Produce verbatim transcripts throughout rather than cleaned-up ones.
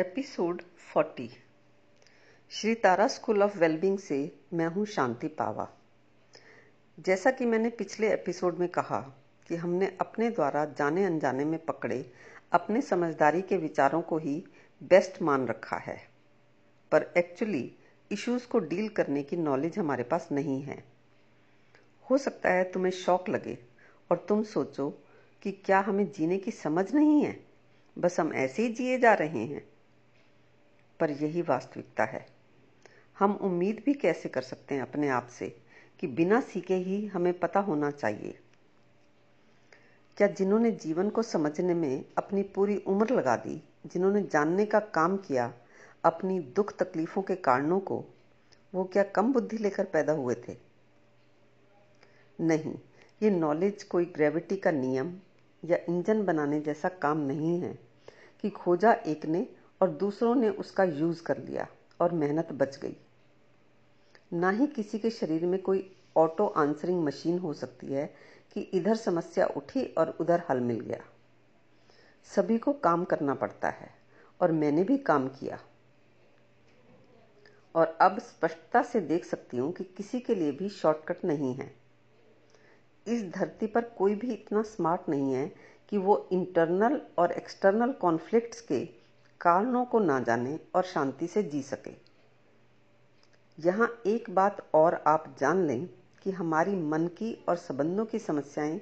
Episode चालीस Shri Tara school of wellbeing से मैं हूं शांति पावा। जैसा कि मैंने पिछले एपिसोड में कहा कि हमने अपने द्वारा जाने अनजाने में पकड़े अपने समझदारी के विचारों को ही बेस्ट मान रखा है, पर एक्चुअली इश्यूज़ को डील करने की नॉलेज हमारे पास नहीं है। हो सकता है तुम्हें शौक लगे और तुम सोचो कि क्या हमें जीने की समझ नहीं है, बस हम ऐसे ही जिए जा रहे हैं। पर यही वास्तविकता है। हम उम्मीद भी कैसे कर सकते हैं अपने आप से कि बिना सीखे ही हमें पता होना चाहिए। क्या जिन्होंने जीवन को समझने में अपनी पूरी उम्र लगा दी, जिन्होंने जानने का काम किया अपनी दुख तकलीफों के कारणों को, वो क्या कम बुद्धि लेकर पैदा हुए थे? नहीं, ये नॉलेज कोई ग्रेविटी का नियम या इंजन बनाने जैसा काम नहीं है कि खोजा एक ने और दूसरों ने उसका यूज़ कर लिया और मेहनत बच गई। ना ही किसी के शरीर में कोई ऑटो आंसरिंग मशीन हो सकती है कि इधर समस्या उठी और उधर हल मिल गया। सभी को काम करना पड़ता है और मैंने भी काम किया, और अब स्पष्टता से देख सकती हूँ कि किसी के लिए भी शॉर्टकट नहीं है। इस धरती पर कोई भी इतना स्मार्ट नहीं है कि वो इंटरनल और एक्सटर्नल कॉन्फ्लिक्ट्स के कारणों को ना जाने और शांति से जी सके। यहाँ एक बात और आप जान लें कि हमारी मन की और संबंधों की समस्याएं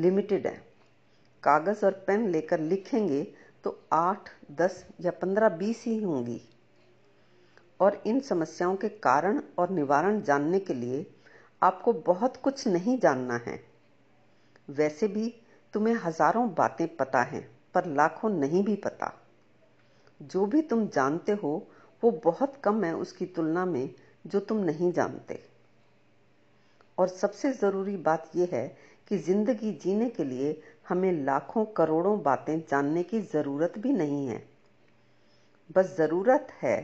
लिमिटेड हैं। कागज़ और पेन लेकर लिखेंगे तो आठ, दस या पंद्रह, बीस ही होंगी, और इन समस्याओं के कारण और निवारण जानने के लिए आपको बहुत कुछ नहीं जानना है। वैसे भी तुम्हें हजारों बातें पता हैं, पर लाखों नहीं भी पता। जो भी तुम जानते हो वो बहुत कम है उसकी तुलना में जो तुम नहीं जानते। और सबसे ज़रूरी बात यह है कि ज़िंदगी जीने के लिए हमें लाखों करोड़ों बातें जानने की ज़रूरत भी नहीं है। बस ज़रूरत है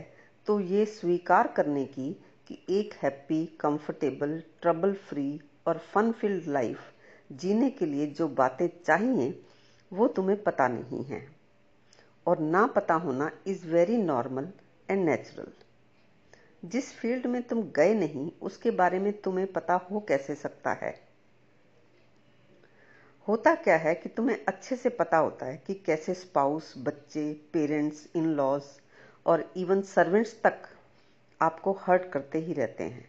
तो ये स्वीकार करने की कि एक हैप्पी, कंफर्टेबल, ट्रबल फ्री और फन फील्ड लाइफ जीने के लिए जो बातें चाहिए वो तुम्हें पता नहीं है, और ना पता होना is very normal and natural. जिस फील्ड में तुम गए नहीं उसके बारे में तुम्हें पता हो कैसे सकता है? होता क्या है कि तुम्हें अच्छे से पता होता है कि कैसे स्पाउस, बच्चे, पेरेंट्स, इन लॉज और इवन सर्वेंट्स तक आपको हर्ट करते ही रहते हैं।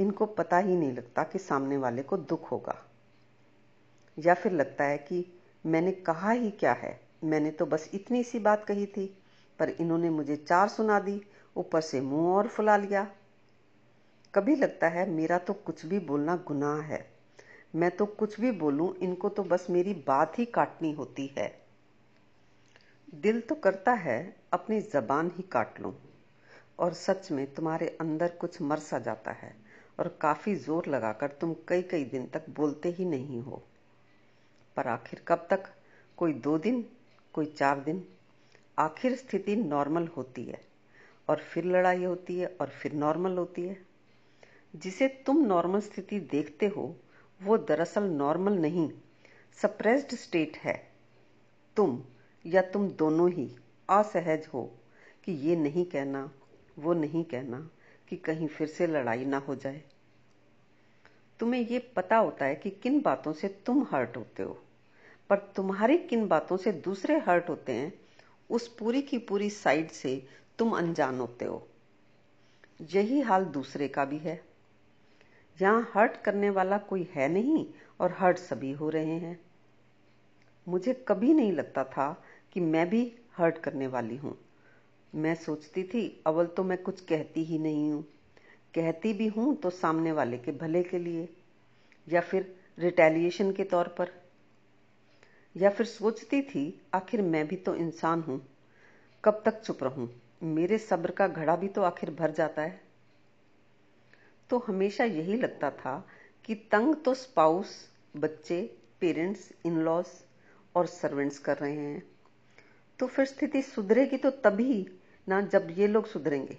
इनको पता ही नहीं लगता कि सामने वाले को दुख होगा, या फिर लगता है कि मैंने कहा ही क्या है, मैंने तो बस इतनी सी बात कही थी पर इन्होंने मुझे चार सुना दी, ऊपर से मुंह और फुला लिया। कभी लगता है मेरा तो कुछ भी बोलना गुनाह है, मैं तो कुछ भी बोलूं, इनको तो बस मेरी बात ही काटनी होती है। दिल तो करता है अपनी जबान ही काट लूं, और सच में तुम्हारे अंदर कुछ मर सा जाता है और काफ़ी जोर लगाकर तुम कई कई दिन तक बोलते ही नहीं हो। पर आखिर कब तक? कोई दो दिन, कोई चार दिन, आखिर स्थिति नॉर्मल होती है और फिर लड़ाई होती है और फिर नॉर्मल होती है। जिसे तुम नॉर्मल स्थिति देखते हो वो दरअसल नॉर्मल नहीं, सप्रेस्ड स्टेट है। तुम या तुम दोनों ही असहज हो कि ये नहीं कहना, वो नहीं कहना, कि कहीं फिर से लड़ाई ना हो जाए। तुम्हें ये पता होता है कि किन बातों से तुम हर्ट होते हो, पर तुम्हारी किन बातों से दूसरे हर्ट होते हैं उस पूरी की पूरी साइड से तुम अनजान होते हो। यही हाल दूसरे का भी है। यहाँ हर्ट करने वाला कोई है नहीं और हर्ट सभी हो रहे हैं। मुझे कभी नहीं लगता था कि मैं भी हर्ट करने वाली हूँ। मैं सोचती थी अव्वल तो मैं कुछ कहती ही नहीं हूँ, कहती भी हूँ तो सामने वाले के भले के लिए या फिर रिटेलिएशन के तौर पर। या फिर सोचती थी आखिर मैं भी तो इंसान हूँ, कब तक चुप रहूँ, मेरे सब्र का घड़ा भी तो आखिर भर जाता है। तो हमेशा यही लगता था कि तंग तो स्पाउस, बच्चे, पेरेंट्स, इन-लॉज और सर्वेंट्स कर रहे हैं, तो फिर स्थिति सुधरेगी तो तभी ना जब ये लोग सुधरेंगे।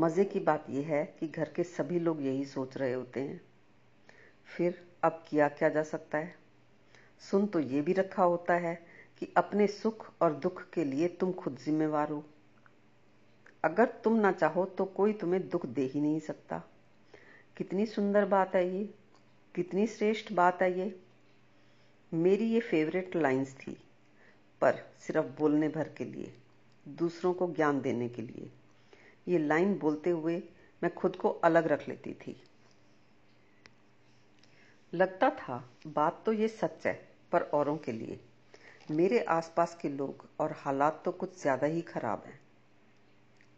मज़े की बात यह है कि घर के सभी लोग यही सोच रहे होते हैं। फिर अब किया क्या जा सकता है? सुन तो ये भी रखा होता है कि अपने सुख और दुख के लिए तुम खुद जिम्मेवार हो। अगर तुम ना चाहो तो कोई तुम्हें दुख दे ही नहीं सकता। कितनी सुंदर बात है ये, कितनी श्रेष्ठ बात है ये। मेरी ये फेवरेट लाइन्स थी, पर सिर्फ बोलने भर के लिए, दूसरों को ज्ञान देने के लिए। ये लाइन बोलते हुए मैं खुद को अलग रख लेती थी। लगता था बात तो ये सच है, पर औरों के लिए। मेरे आसपास के लोग और हालात तो कुछ ज़्यादा ही खराब हैं।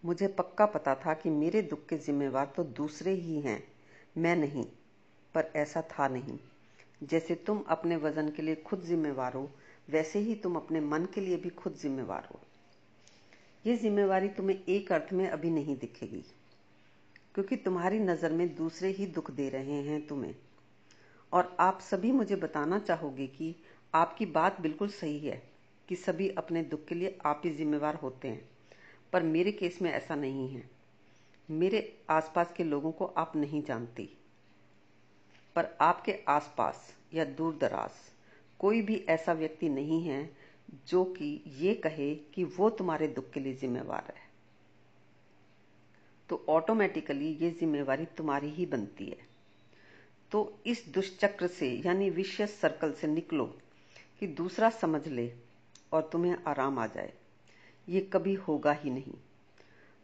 मुझे पक्का पता था कि मेरे दुख के जिम्मेवार तो दूसरे ही हैं, मैं नहीं। पर ऐसा था नहीं। जैसे तुम अपने वजन के लिए खुद जिम्मेवार हो, वैसे ही तुम अपने मन के लिए भी खुद जिम्मेवार हो। ये जिम्मेवारी तुम्हें एक अर्थ में अभी नहीं दिखेगी, क्योंकि तुम्हारी नज़र में दूसरे ही दुख दे रहे हैं तुम्हें। और आप सभी मुझे बताना चाहोगे कि आपकी बात बिल्कुल सही है कि सभी अपने दुख के लिए आप ही जिम्मेवार होते हैं, पर मेरे केस में ऐसा नहीं है। मेरे आसपास के लोगों को आप नहीं जानती, पर आपके आसपास या दूर दराज कोई भी ऐसा व्यक्ति नहीं है जो कि ये कहे कि वो तुम्हारे दुख के लिए जिम्मेवार है। तो ऑटोमेटिकली ये जिम्मेवारी तुम्हारी ही बनती है। तो इस दुष्चक्र से यानी विशियस सर्कल से निकलो कि दूसरा समझ ले और तुम्हें आराम आ जाए। ये कभी होगा ही नहीं।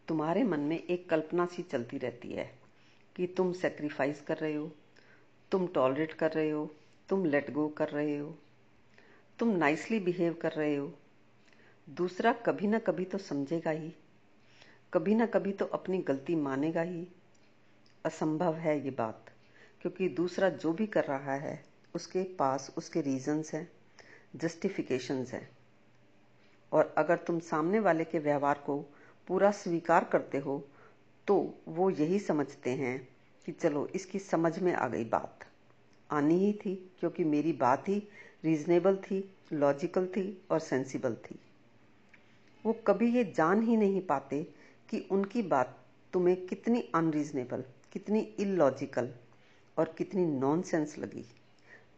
तुम्हारे मन में एक कल्पना सी चलती रहती है कि तुम सेक्रीफाइस कर रहे हो, तुम टॉलरेट कर रहे हो, तुम लेट गो कर रहे हो, तुम नाइसली बिहेव कर रहे हो। दूसरा कभी ना कभी तो समझेगा ही, कभी ना कभी तो अपनी गलती मानेगा ही। असंभव है ये बात, क्योंकि दूसरा जो भी कर रहा है उसके पास उसके रीजंस हैं, जस्टिफिकेशंस हैं। और अगर तुम सामने वाले के व्यवहार को पूरा स्वीकार करते हो तो वो यही समझते हैं कि चलो इसकी समझ में आ गई, बात आनी ही थी, क्योंकि मेरी बात ही रीजनेबल थी, लॉजिकल थी और सेंसिबल थी। वो कभी ये जान ही नहीं पाते कि उनकी बात तुम्हें कितनी अनरीजनेबल, कितनी इलॉजिकल और कितनी नॉनसेंस लगी,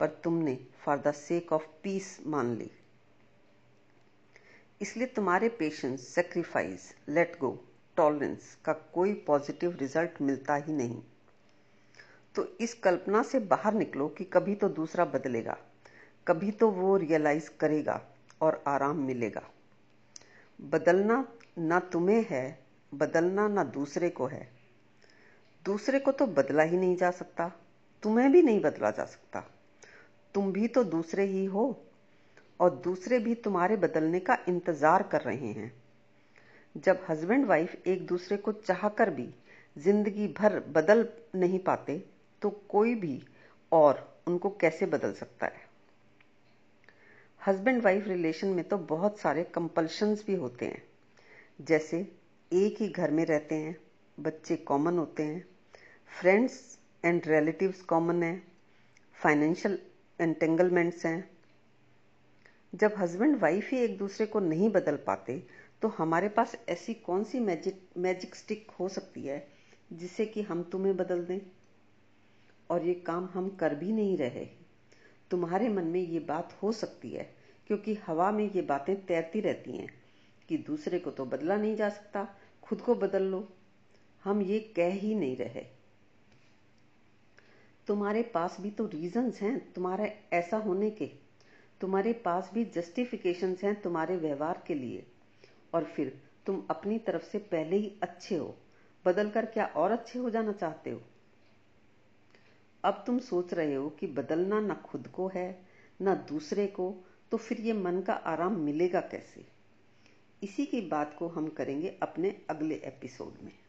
पर तुमने for the sake of peace मान ली। इसलिए तुम्हारे patience, sacrifice, let go, tolerance का कोई पॉजिटिव रिजल्ट मिलता ही नहीं। तो इस कल्पना से बाहर निकलो कि कभी तो दूसरा बदलेगा, कभी तो वो रियलाइज करेगा और आराम मिलेगा। बदलना ना तुम्हें है, बदलना ना दूसरे को है। दूसरे को तो बदला ही नहीं जा सकता, तुम्हें भी नहीं बदला जा सकता। तुम भी तो दूसरे ही हो और दूसरे भी तुम्हारे बदलने का इंतज़ार कर रहे हैं। जब हस्बैंड वाइफ एक दूसरे को चाहकर भी जिंदगी भर बदल नहीं पाते, तो कोई भी और उनको कैसे बदल सकता है। हस्बैंड वाइफ रिलेशन में तो बहुत सारे कंपल्शंस भी होते हैं, जैसे एक ही घर में रहते हैं, बच्चे कॉमन होते हैं, फ्रेंड्स एंड रिलेटिव्स कॉमन हैं, फाइनेंशियल एंटेंगलमेंट्स हैं। जब हस्बैंड वाइफ ही एक दूसरे को नहीं बदल पाते, तो हमारे पास ऐसी कौन सी मैजिक मैजिक स्टिक हो सकती है जिससे कि हम तुम्हें बदल दें। और ये काम हम कर भी नहीं रहे। तुम्हारे मन में ये बात हो सकती है, क्योंकि हवा में ये बातें तैरती रहती हैं कि दूसरे को तो बदला नहीं जा सकता, खुद को बदल लो। हम ये कह ही नहीं रहे। तुम्हारे पास भी तो रीजंस हैं तुम्हारे ऐसा होने के, तुम्हारे पास भी जस्टिफिकेशंस हैं तुम्हारे व्यवहार के लिए। और फिर तुम अपनी तरफ से पहले ही अच्छे हो, बदल कर क्या और अच्छे हो जाना चाहते हो। अब तुम सोच रहे हो कि बदलना ना खुद को है ना दूसरे को, तो फिर ये मन का आराम मिलेगा कैसे। इसी की बात को हम करेंगे अपने अगले एपिसोड में।